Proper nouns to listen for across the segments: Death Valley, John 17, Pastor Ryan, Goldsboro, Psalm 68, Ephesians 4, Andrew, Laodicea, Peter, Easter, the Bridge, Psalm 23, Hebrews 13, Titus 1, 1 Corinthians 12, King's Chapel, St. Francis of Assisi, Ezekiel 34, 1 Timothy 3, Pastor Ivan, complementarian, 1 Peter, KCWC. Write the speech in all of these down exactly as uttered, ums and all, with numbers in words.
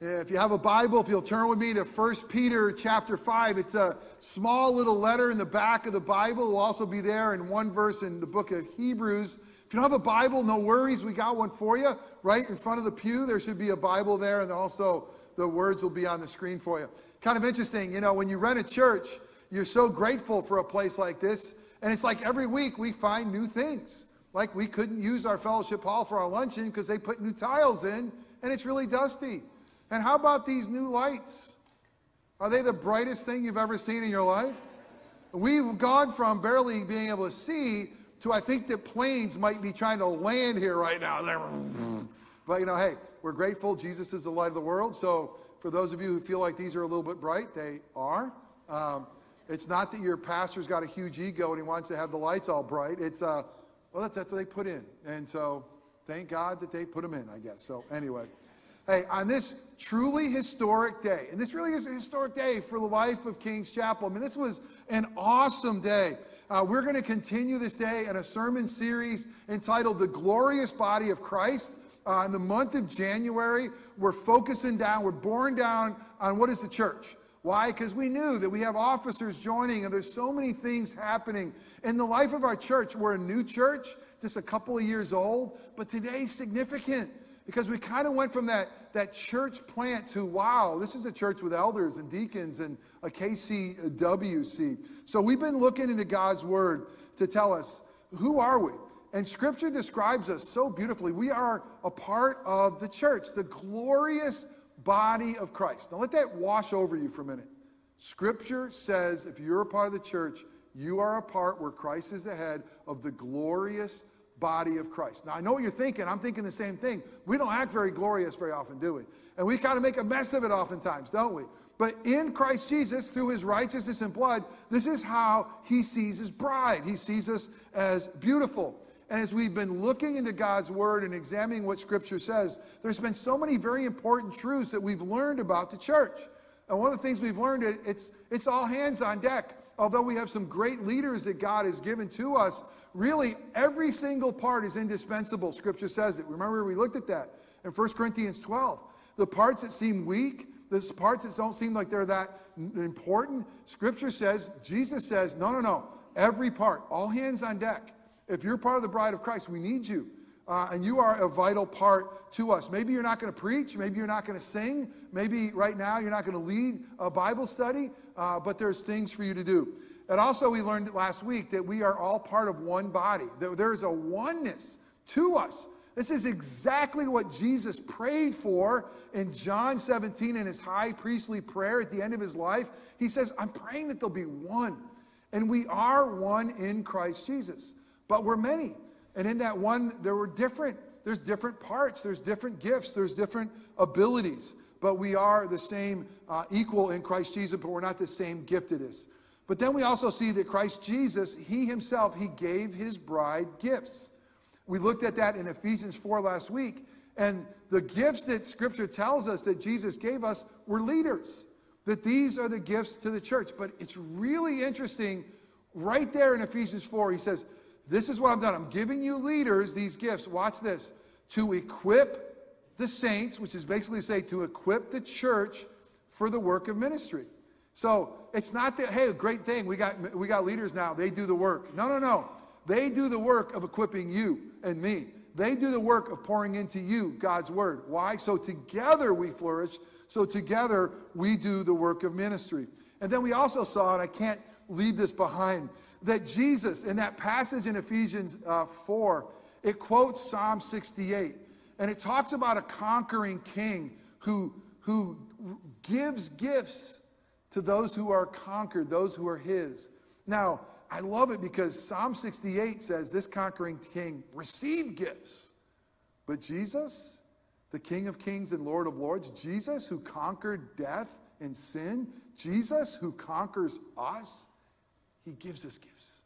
If you have a Bible, if you'll turn with me to First Peter chapter five, it's a small little letter in the back of the Bible. It will also be there in one verse in the book of Hebrews. If you don't have a Bible, no worries. We got one for you right in front of the pew. There should be a Bible there, and also the words will be on the screen for you. Kind of interesting, you know, when you rent a church, you're so grateful for a place like this, and it's like every week we find new things. Like we couldn't use our fellowship hall for our luncheon because they put new tiles in, and it's really dusty. And how about these new lights? Are they the brightest thing you've ever seen in your life? We've gone from barely being able to see to I think that planes might be trying to land here right now. But you know, hey, we're grateful. Jesus is the light of the world. So for those of you who feel like these are a little bit bright, they are. Um, it's not that your pastor's got a huge ego and he wants to have the lights all bright. It's, uh, well, that's, that's what they put in. And so thank God that they put them in, I guess. So anyway. Hey, on this truly historic day, and this really is a historic day for the life of King's Chapel. I mean, this was an awesome day. Uh, we're going to continue this day in a sermon series entitled The Glorious Body of Christ. Uh, in the month of January, we're focusing down, we're boring down on what is the church. Why? Because we knew that we have officers joining, and there's so many things happening. In the life of our church, we're a new church, just a couple of years old, but today's significant. Because we kind of went from that, that church plant to, wow, this is a church with elders and deacons and a K C W C. So we've been looking into God's word to tell us, who are we? And Scripture describes us so beautifully. We are a part of the church, the glorious body of Christ. Now let that wash over you for a minute. Scripture says if you're a part of the church, you are a part where Christ is the head of the glorious body. Body of Christ. Now, I know what you're thinking. I'm thinking the same thing. We don't act very glorious very often, do we? And we kind of make a mess of it oftentimes, don't we? But in Christ Jesus, through his righteousness and blood, this is how he sees his bride. He sees us as beautiful. And as we've been looking into God's word and examining what Scripture says, there's been so many very important truths that we've learned about the church. And one of the things we've learned, it's, it's all hands on deck. Although we have some great leaders that God has given to us, really every single part is indispensable. Scripture says it. Remember, we looked at that in First Corinthians twelve. The parts that seem weak, the parts that don't seem like they're that important, Scripture says, Jesus says, no, no, no, every part, all hands on deck. If you're part of the bride of Christ, we need you. Uh, and you are a vital part to us. Maybe you're not going to preach. Maybe you're not going to sing. Maybe right now you're not going to lead a Bible study, uh, but there's things for you to do. And also we learned last week that we are all part of one body. There's a oneness to us. This is exactly what Jesus prayed for in John seventeen in his high priestly prayer at the end of his life. He says, I'm praying that there'll be one. And we are one in Christ Jesus, but we're many. And in that one, there were different, there's different parts, there's different gifts, there's different abilities. But we are the same, uh, equal in Christ Jesus, but we're not the same giftedness. But then we also see that Christ Jesus, he himself, he gave his bride gifts. We looked at that in Ephesians four last week. And the gifts that Scripture tells us that Jesus gave us were leaders. That these are the gifts to the church. But it's really interesting, right there in Ephesians four, he says, this is what I've done. I'm giving you leaders these gifts. Watch this. To equip the saints, which is basically say to equip the church for the work of ministry. So it's not that, hey, great thing. We got, we got leaders now. They do the work. No, no, no. They do the work of equipping you and me. They do the work of pouring into you God's word. Why? So together we flourish. So together we do the work of ministry. And then we also saw, and I can't leave this behind, that Jesus, in that passage in Ephesians four, it quotes Psalm sixty-eight. And it talks about a conquering king who, who gives gifts to those who are conquered, those who are his. Now, I love it because Psalm sixty-eight says this conquering king received gifts. But Jesus, the King of Kings and Lord of Lords, Jesus who conquered death and sin, Jesus who conquers us, he gives us gifts.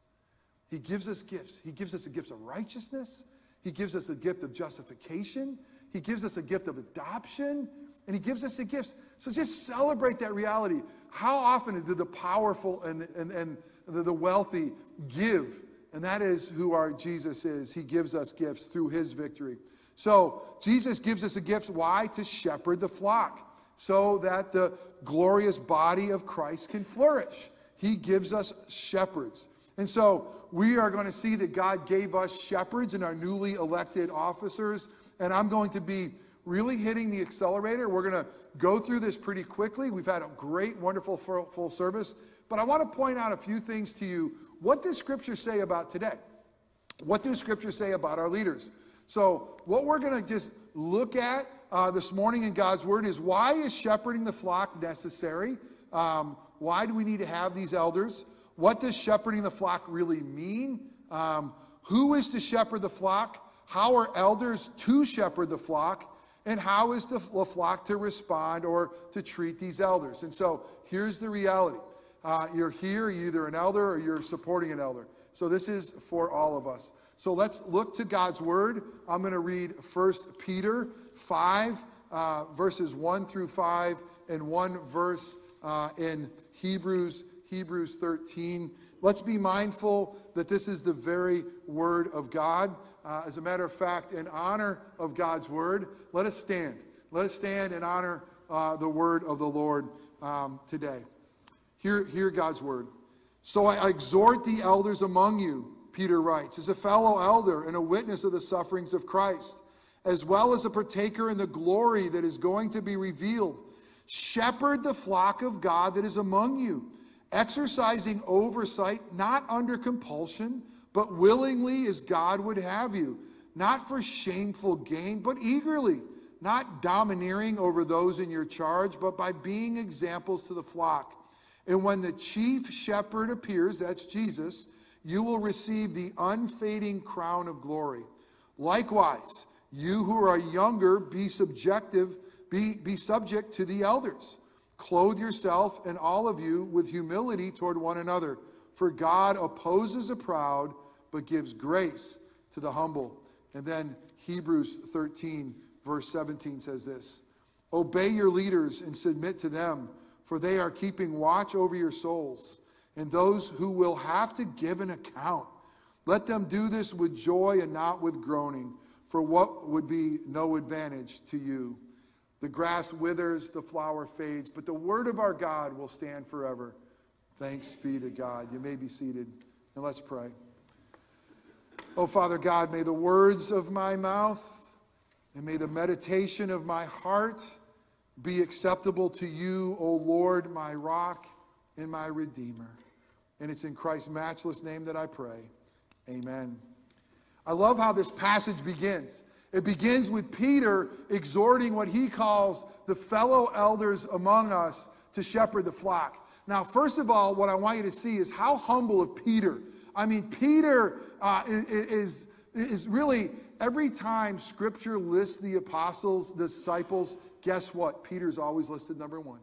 He gives us gifts. He gives us a gift of righteousness. He gives us a gift of justification. He gives us a gift of adoption. And he gives us the gifts. So just celebrate that reality. How often do the powerful and, and, and the, the wealthy give? And that is who our Jesus is. He gives us gifts through his victory. So Jesus gives us a gift. Why? To shepherd the flock. so that the glorious body of Christ can flourish. He gives us shepherds. And so we are going to see that God gave us shepherds and our newly elected officers. And I'm going to be really hitting the accelerator. We're going to go through this pretty quickly. We've had a great, wonderful full service. But I want to point out a few things to you. What does Scripture say about today? What does Scripture say about our leaders? So what we're going to just look at uh, this morning in God's Word is, why is shepherding the flock necessary? Um, why do we need to have these elders? What does shepherding the flock really mean? Um, who is to shepherd the flock? How are elders to shepherd the flock? And how is the flock to respond or to treat these elders? And so here's the reality. Uh, you're here, you're either an elder or you're supporting an elder. So this is for all of us. So let's look to God's Word. I'm going to read First Peter five, uh, verses one through five, and one verse uh, in Hebrews Hebrews thirteen. Let's be mindful that this is the very Word of God. Uh, as a matter of fact, in honor of God's Word, let us stand. Let us stand and honor uh, the Word of the Lord um, today. Hear, hear God's Word. So I exhort the elders among you, Peter writes, as a fellow elder and a witness of the sufferings of Christ, as well as a partaker in the glory that is going to be revealed. Shepherd the flock of God that is among you, exercising oversight, not under compulsion, but willingly as God would have you, not for shameful gain, but eagerly, not domineering over those in your charge, but by being examples to the flock. And when the chief shepherd appears, that's Jesus, you will receive the unfading crown of glory. Likewise, you who are younger, be subjective, be, be subject to the elders. Clothe yourself and all of you with humility toward one another. For God opposes the proud, but gives grace to the humble. And then Hebrews thirteen, verse seventeen says this. Obey your leaders and submit to them, for they are keeping watch over your souls, and those who will have to give an account. Let them do this with joy and not with groaning, for what would be no advantage to you? The grass withers, the flower fades, but the word of our God will stand forever. Thanks be to God. You may be seated, and let's pray. Oh, Father God, may the words of my mouth and may the meditation of my heart be acceptable to you, O Lord, my rock and my redeemer. And it's in Christ's matchless name that I pray. Amen. I love how this passage begins. It begins with Peter exhorting what he calls the fellow elders among us to shepherd the flock. Now, first of all, what I want you to see is how humble of Peter. I mean, Peter uh, is, is really, every time Scripture lists the apostles, disciples, guess what? Peter's always listed number one.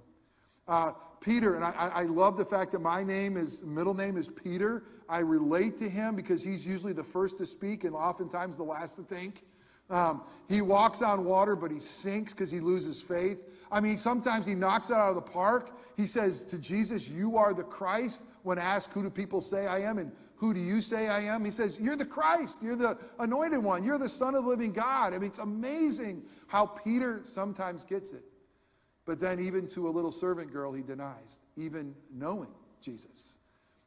Uh, Peter, and I, I love the fact that my name is, middle name is Peter. I relate to him because he's usually the first to speak and oftentimes the last to think. Um, he walks on water, but he sinks because he loses faith. I mean, sometimes he knocks it out of the park. He says to Jesus, you are the Christ. When asked, who do people say I am? And who do you say I am? He says, you're the Christ. You're the anointed one. You're the Son of the living God. I mean, it's amazing how Peter sometimes gets it. But then even to a little servant girl, he denies, even knowing Jesus.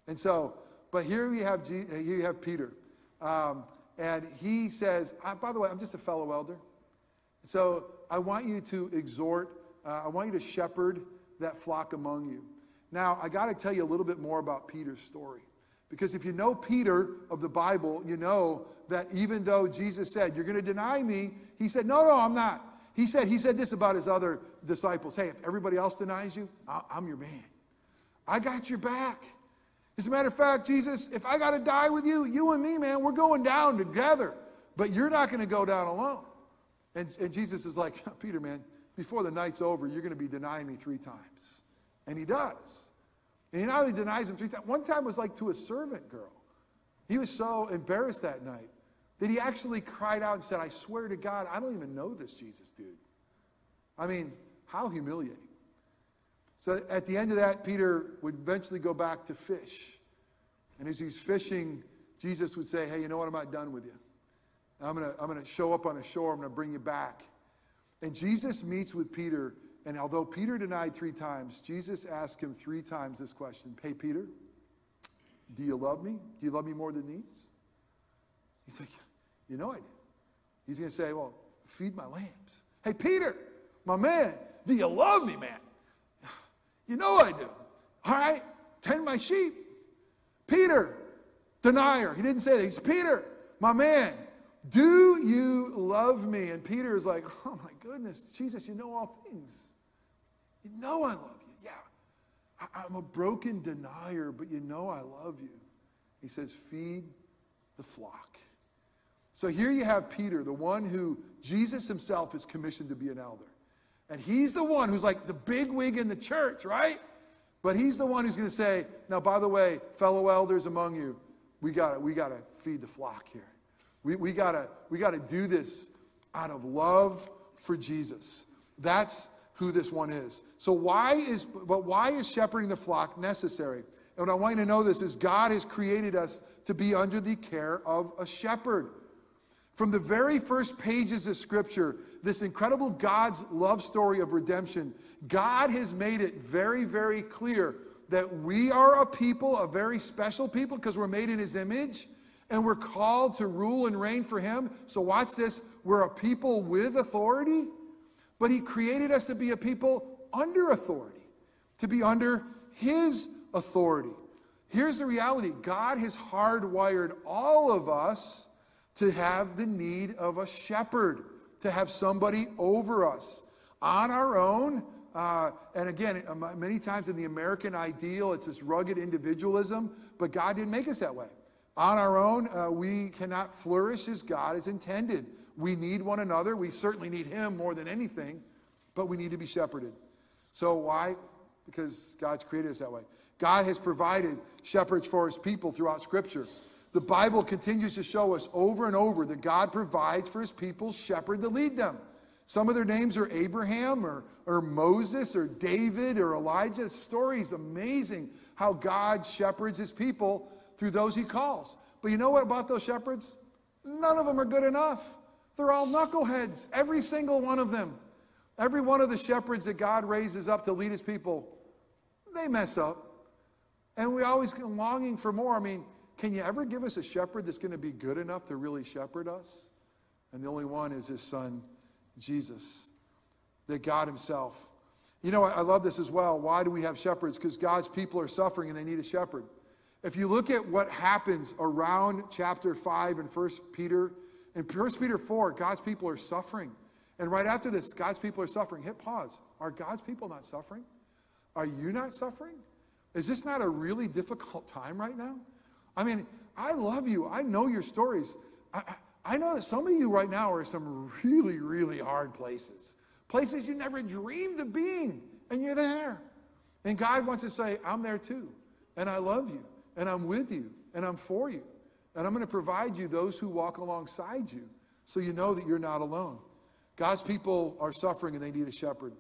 And so, but here we have, G- here you have Peter. Um, and he says, I, by the way, I'm just a fellow elder. So I want you to exhort, uh, I want you to shepherd that flock among you. Now, I got to tell you a little bit more about Peter's story. Because if you know Peter of the Bible, you know that even though Jesus said, you're going to deny me, he said, no, no, I'm not. He said he said this about his other disciples. Hey, if everybody else denies you, I'm your man. I got your back. As a matter of fact, Jesus, if I got to die with you, you and me, man, we're going down together. But you're not going to go down alone. And, and Jesus is like, Peter, man, before the night's over, you're going to be denying me three times. And he does. And he not only denies him three times. One time was like to a servant girl. He was so embarrassed that night that he actually cried out and said, I swear to God, I don't even know this Jesus dude. I mean, how humiliating. So at the end of that, Peter would eventually go back to fish. And as he's fishing, Jesus would say, hey, you know what? I'm not done with you. I'm going to I'm going to show up on the shore. I'm going to bring you back. And Jesus meets with Peter And although Peter denied three times, Jesus asked him three times this question. Hey, Peter, do you love me? Do you love me more than these? He's like, you know I do. He's going to say, well, feed my lambs. Hey, Peter, my man, do you love me, man? You know I do. All right, tend my sheep. Peter, denier. He didn't say that. He said, Peter, my man, do you love me? And Peter is like, oh, my goodness, Jesus, you know all things. You know I love you. Yeah, I, I'm a broken denier, but you know I love you. He says, feed the flock. So here you have Peter, the one who Jesus himself is commissioned to be an elder. And he's the one who's like the bigwig in the church, right? But he's the one who's going to say, now, by the way, fellow elders among you, we got we got to feed the flock here. We, we gotta we gotta do this out of love for Jesus. That's who this one is. So why is but why is shepherding the flock necessary? And what I want you to know this is God has created us to be under the care of a shepherd. From the very first pages of Scripture, this incredible God's love story of redemption, God has made it very, very clear that we are a people, a very special people, because we're made in His image. And we're called to rule and reign for Him. So watch this. We're a people with authority. But He created us to be a people under authority. To be under His authority. Here's the reality. God has hardwired all of us to have the need of a shepherd. To have somebody over us. On our own. Uh, and again, many times in the American ideal, it's this rugged individualism. But God didn't make us that way. On our own, uh, we cannot flourish as God is intended. We need one another. We certainly need Him more than anything, but we need to be shepherded. So why? Because God's created us that way. God has provided shepherds for His people throughout Scripture. The Bible continues to show us over and over that God provides for His people shepherd to lead them. Some of their names are Abraham or, or Moses or David or Elijah. The story is amazing how God shepherds His people through those He calls. But you know what about those shepherds? None of them are good enough. They're all knuckleheads, every single one of them. Every one of the shepherds that God raises up to lead His people, they mess up. And we always get longing for more. I mean, can you ever give us a shepherd that's going to be good enough to really shepherd us? And the only one is His Son, Jesus, that God Himself. You know, I love this as well. Why do we have shepherds? Because God's people are suffering and they need a shepherd. If you look at what happens around chapter five in First Peter, in First Peter four, God's people are suffering. And right after this, God's people are suffering. Hit pause. Are God's people not suffering? Are you not suffering? Is this not a really difficult time right now? I mean, I love you. I know your stories. I, I, I know that some of you right now are in some really, really hard places. Places you never dreamed of being, and you're there. And God wants to say, I'm there too, and I love you. And I'm with you, and I'm for you, and I'm going to provide you those who walk alongside you so you know that you're not alone. God's people are suffering, and they need a shepherd.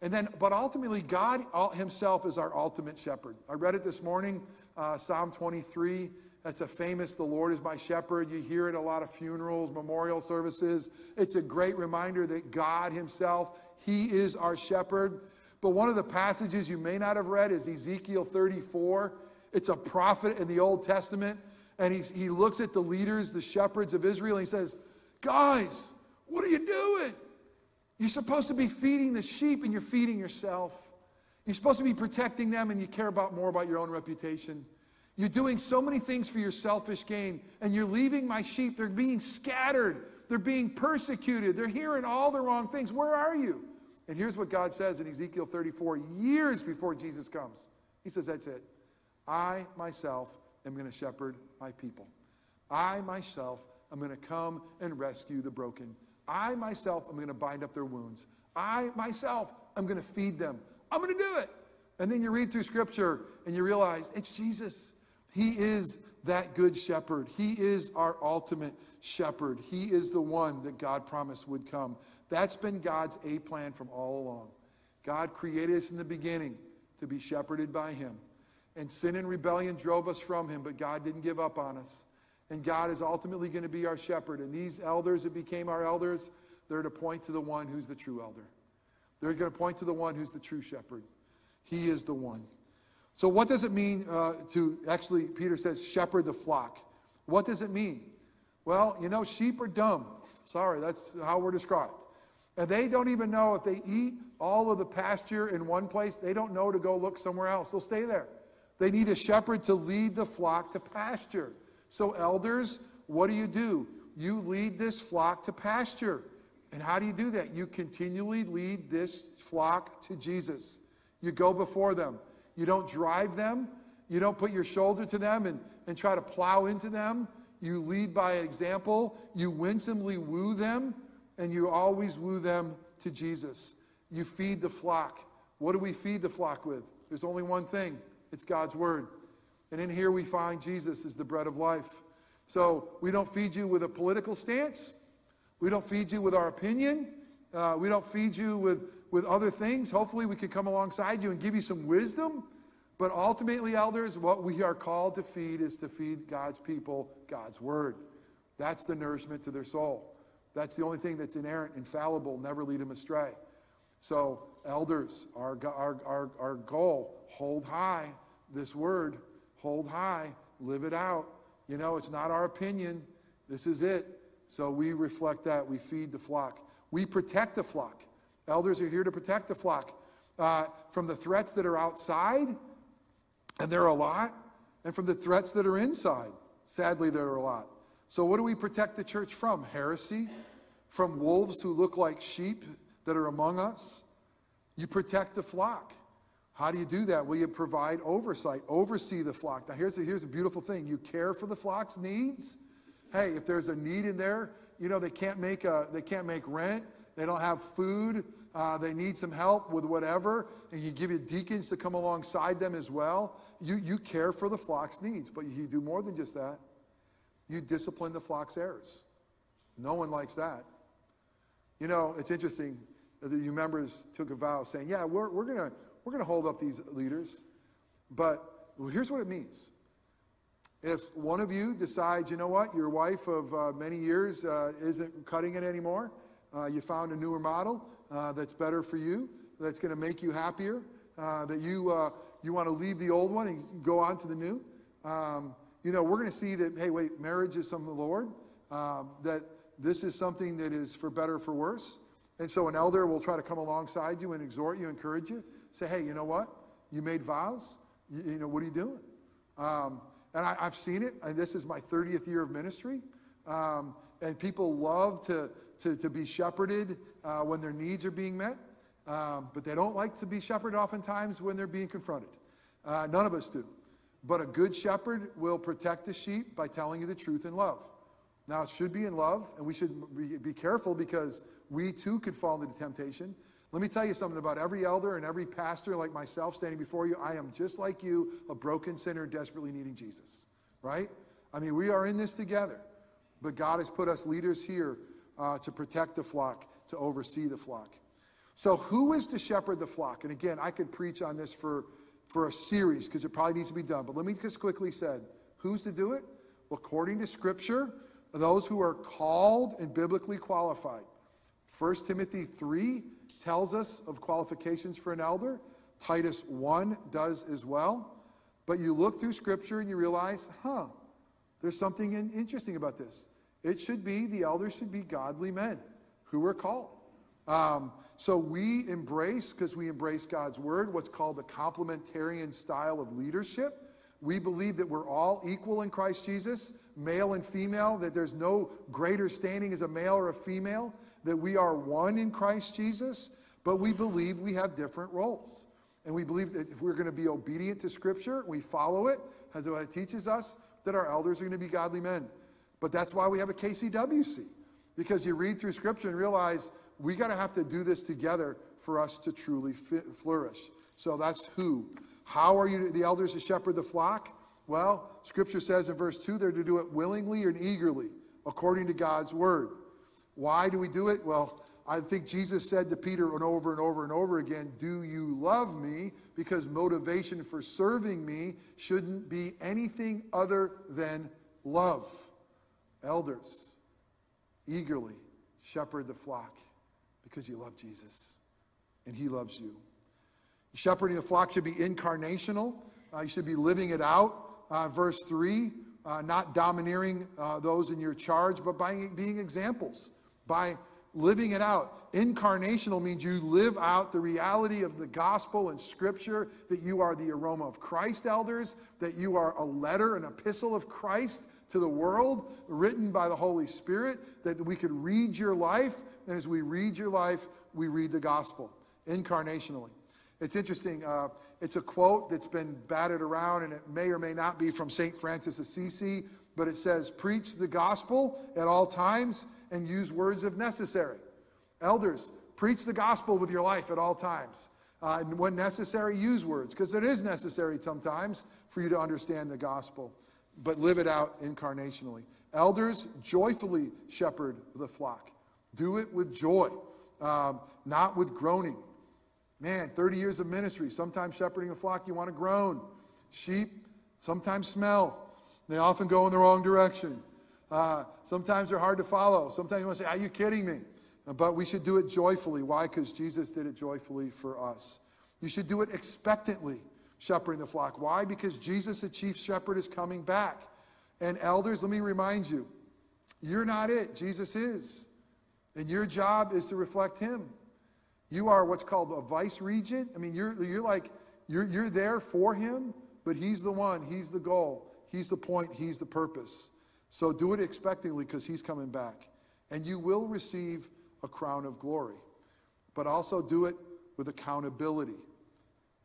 And then, but ultimately, God Himself is our ultimate shepherd. I read it this morning, uh, Psalm twenty-three. That's a famous, the Lord is my shepherd. You hear it at a lot of funerals, memorial services. It's a great reminder that God Himself, He is our shepherd. But one of the passages you may not have read is Ezekiel thirty-four. It's a prophet in the Old Testament, and he's, he looks at the leaders, the shepherds of Israel, and he says, guys, what are you doing? You're supposed to be feeding the sheep, and you're feeding yourself. You're supposed to be protecting them, and you care about more about your own reputation. You're doing so many things for your selfish gain, and you're leaving my sheep. They're being scattered. They're being persecuted. They're hearing all the wrong things. Where are you? And here's what God says in Ezekiel thirty-four, years before Jesus comes. He says, that's it. I, myself, am going to shepherd my people. I, myself, am going to come and rescue the broken. I, myself, am going to bind up their wounds. I, myself, am going to feed them. I'm going to do it. And then you read through Scripture and you realize it's Jesus. He is that good shepherd. He is our ultimate shepherd. He is the one that God promised would come. That's been God's A plan from all along. God created us in the beginning to be shepherded by Him. And sin and rebellion drove us from Him, but God didn't give up on us. And God is ultimately going to be our shepherd. And these elders that became our elders, they're to point to the one who's the true elder. They're going to point to the one who's the true shepherd. He is the one. So what does it mean uh, to, actually, Peter says, shepherd the flock? What does it mean? Well, you know, sheep are dumb. Sorry, that's how we're described. And they don't even know if they eat all of the pasture in one place, they don't know to go look somewhere else. They'll stay there. They need a shepherd to lead the flock to pasture. So elders, what do you do? You lead this flock to pasture. And how do you do that? You continually lead this flock to Jesus. You go before them. You don't drive them. You don't put your shoulder to them and, and try to plow into them. You lead by example. You winsomely woo them, and you always woo them to Jesus. You feed the flock. What do we feed the flock with? There's only one thing. It's God's word. And in here we find Jesus is the bread of life. So we don't feed you with a political stance. We don't feed you with our opinion. Uh, we don't feed you with, with other things. Hopefully we can come alongside you and give you some wisdom. But ultimately, elders, what we are called to feed is to feed God's people, God's word. That's the nourishment to their soul. That's the only thing that's inerrant, infallible, never lead them astray. So elders, our, our, our, our goal, hold high this word, hold high, live it out. You know, it's not our opinion. This is it. So we reflect that. We feed the flock. We protect the flock. Elders are here to protect the flock uh, from the threats that are outside, and there are a lot, and from the threats that are inside. Sadly, there are a lot. So what do we protect the church from? Heresy, from wolves who look like sheep that are among us. You protect the flock. How do you do that? Well, you provide oversight, oversee the flock. Now, here's a, here's a beautiful thing. You care for the flock's needs. Hey, if there's a need in there, you know, they can't make, a, they can't make rent. They don't have food. Uh, they need some help with whatever. And you give your deacons to come alongside them as well. You, you care for the flock's needs, but you do more than just that. You discipline the flock's errors. No one likes that. You know, it's interesting that you members took a vow saying, yeah, we're, we're going to, We're going to hold up these leaders, but here's what it means. If one of you decides, you know what, your wife of uh, many years uh, isn't cutting it anymore, uh, you found a newer model uh, that's better for you, that's going to make you happier, uh, that you uh, you want to leave the old one and go on to the new, um, you know, we're going to see that, hey, wait, marriage is something of the Lord, um, that this is something that is for better or for worse, and so an elder will try to come alongside you and exhort you, encourage you. Say, hey, you know what? You made vows. You, you know, what are you doing? Um, and I, I've seen it. And this is my thirtieth year of ministry. Um, and people love to, to, to be shepherded uh, when their needs are being met. Um, but they don't like to be shepherded oftentimes when they're being confronted. Uh, none of us do. But a good shepherd will protect the sheep by telling you the truth in love. Now, it should be in love. And we should be, be careful because we too could fall into temptation. Let me tell you something about every elder and every pastor like myself standing before you. I am just like you, a broken sinner desperately needing Jesus, right? I mean, we are in this together. But God has put us leaders here uh, to protect the flock, to oversee the flock. So who is to shepherd the flock? And again, I could preach on this for, for a series because it probably needs to be done. But let me just quickly say, who's to do it? Well, according to Scripture, those who are called and biblically qualified. First Timothy three tells us of qualifications for an elder. Titus one does as well. But you look through Scripture and you realize, huh, there's something in- interesting about this. It should be, the elders should be godly men who are called. Um, so we embrace, because we embrace God's word, what's called the complementarian style of leadership. We believe that we're all equal in Christ Jesus, male and female, that there's no greater standing as a male or a female, that we are one in Christ Jesus, but we believe we have different roles. And we believe that if we're going to be obedient to Scripture, we follow it, as it teaches us, that our elders are going to be godly men. But that's why we have a K C W C, because you read through Scripture and realize we got to have to do this together for us to truly fit, flourish. So that's who. How are you, the elders, to shepherd the flock? Well, Scripture says in verse two, they're to do it willingly and eagerly, according to God's word. Why do we do it? Well, I think Jesus said to Peter and over and over and over again, do you love me? Because motivation for serving me shouldn't be anything other than love. Elders, eagerly shepherd the flock because you love Jesus. and he loves you. Shepherding the flock should be incarnational. Uh, you should be living it out. Uh, verse three, uh, not domineering uh, those in your charge, but by being examples, by living it out. Incarnational means you live out the reality of the gospel and scripture, that you are the aroma of Christ, elders, that you are a letter, an epistle of Christ to the world, written by the Holy Spirit, that we could read your life, and as we read your life, we read the gospel incarnationally. It's interesting. Uh, it's a quote that's been batted around, and it may or may not be from Saint Francis of Assisi, but it says, preach the gospel at all times and use words if necessary. Elders, preach the gospel with your life at all times. Uh, and when necessary, use words, because it is necessary sometimes for you to understand the gospel, but live it out incarnationally. Elders, joyfully shepherd the flock. Do it with joy, um, not with groaning. Man, thirty years of ministry, sometimes shepherding the flock, you want to groan. Sheep sometimes smell. They often go in the wrong direction. Uh, sometimes they're hard to follow. Sometimes you want to say, are you kidding me? But we should do it joyfully. Why? Because Jesus did it joyfully for us. You should do it expectantly, shepherding the flock. Why? Because Jesus, the chief shepherd, is coming back. And elders, let me remind you, you're not it. Jesus is. And your job is to reflect him. You are what's called a vice regent. I mean, you're, you're like, you're, you're there for him, but he's the one, he's the goal, he's the point, he's the purpose. So do it expectantly, because he's coming back. And you will receive a crown of glory. But also do it with accountability.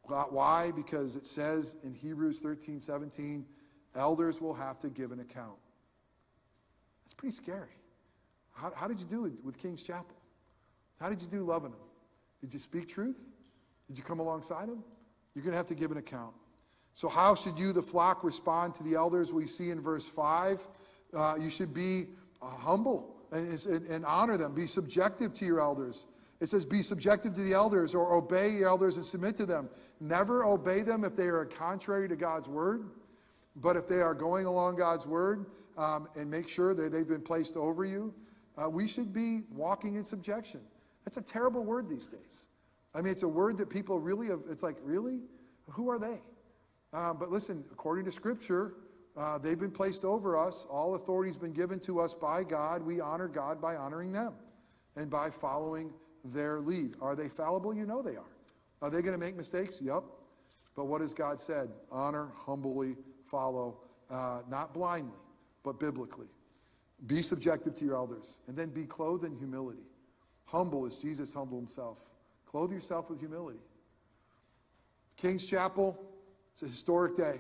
Why? Because it says in Hebrews thirteen seventeen, elders will have to give an account. That's pretty scary. How, how did you do it with King's Chapel? How did you do loving them? Did you speak truth? Did you come alongside them? You're going to have to give an account. So how should you, the flock, respond to the elders? We see in verse five, uh, you should be uh, humble and, and, and honor them. Be subjective to your elders. It says be subjective to the elders, or obey the elders and submit to them. Never obey them if they are contrary to God's word, but if they are going along God's word, um, and make sure that they've been placed over you, uh, we should be walking in subjection. That's a terrible word these days. I mean, it's a word that people really have, it's like, really? Who are they? Um, but listen, according to Scripture, uh, they've been placed over us. All authority has been given to us by God. We honor God by honoring them and by following their lead. Are they fallible? You know they are. Are they going to make mistakes? Yep. But what has God said? Honor, humbly follow, uh, not blindly, but biblically. Be subjective to your elders, and then be clothed in humility. Humble as Jesus humbled himself. Clothe yourself with humility. King's Chapel, it's a historic day.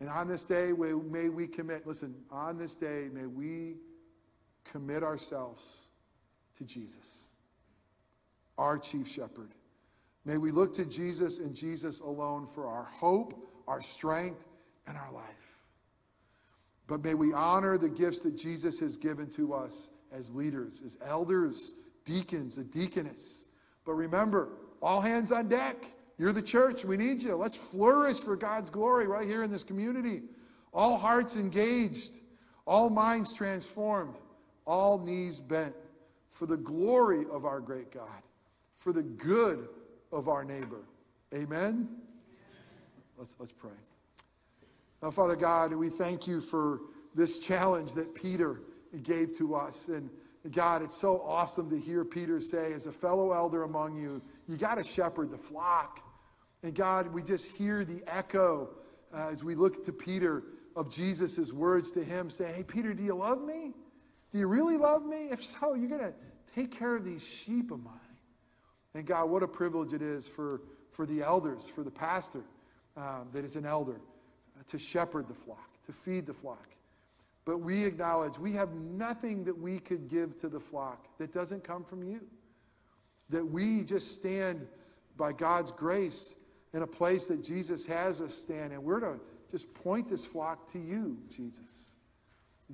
And on this day, we, may we commit, listen, on this day, may we commit ourselves to Jesus, our chief shepherd. May we look to Jesus and Jesus alone for our hope, our strength, and our life. But may we honor the gifts that Jesus has given to us as leaders, as elders, deacons, a deaconess. But remember, all hands on deck. You're the church. We need you. Let's flourish for God's glory right here in this community. All hearts engaged. All minds transformed. All knees bent for the glory of our great God, for the good of our neighbor. Amen? Let's, let's pray. Now, Father God, we thank you for this challenge that Peter gave to us. And God, it's so awesome to hear Peter say, as a fellow elder among you, you got to shepherd the flock. And God, we just hear the echo uh, as we look to Peter of Jesus' words to him saying, hey, Peter, do you love me? Do you really love me? If so, you're going to take care of these sheep of mine. And God, what a privilege it is for, for the elders, for the pastor um, that is an elder, uh, to shepherd the flock, to feed the flock. But we acknowledge we have nothing that we could give to the flock that doesn't come from you. That we just stand by God's grace in a place that Jesus has us stand. And we're to just point this flock to you, Jesus.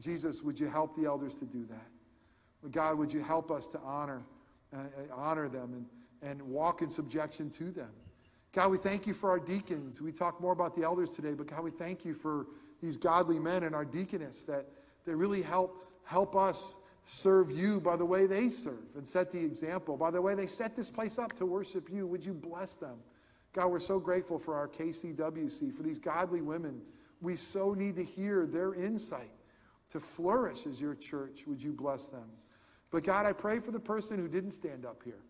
Jesus, would you help the elders to do that? God, would you help us to honor, uh, honor them and, and walk in subjection to them? God, we thank you for our deacons. We talk more about the elders today, but God, we thank you for these godly men and our deaconess that, that really help, help us serve you by the way they serve and set the example. By the way, they set this place up to worship you. Would you bless them? God, we're so grateful for our K C W C, for these godly women. We so need to hear their insight to flourish as your church. Would you bless them? But God, I pray for the person who didn't stand up here.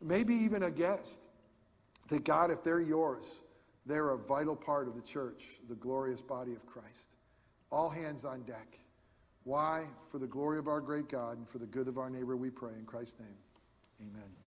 Maybe even a guest. That God, if they're yours, they're a vital part of the church, the glorious body of Christ. All hands on deck. Why? For the glory of our great God and for the good of our neighbor, we pray in Christ's name. Amen.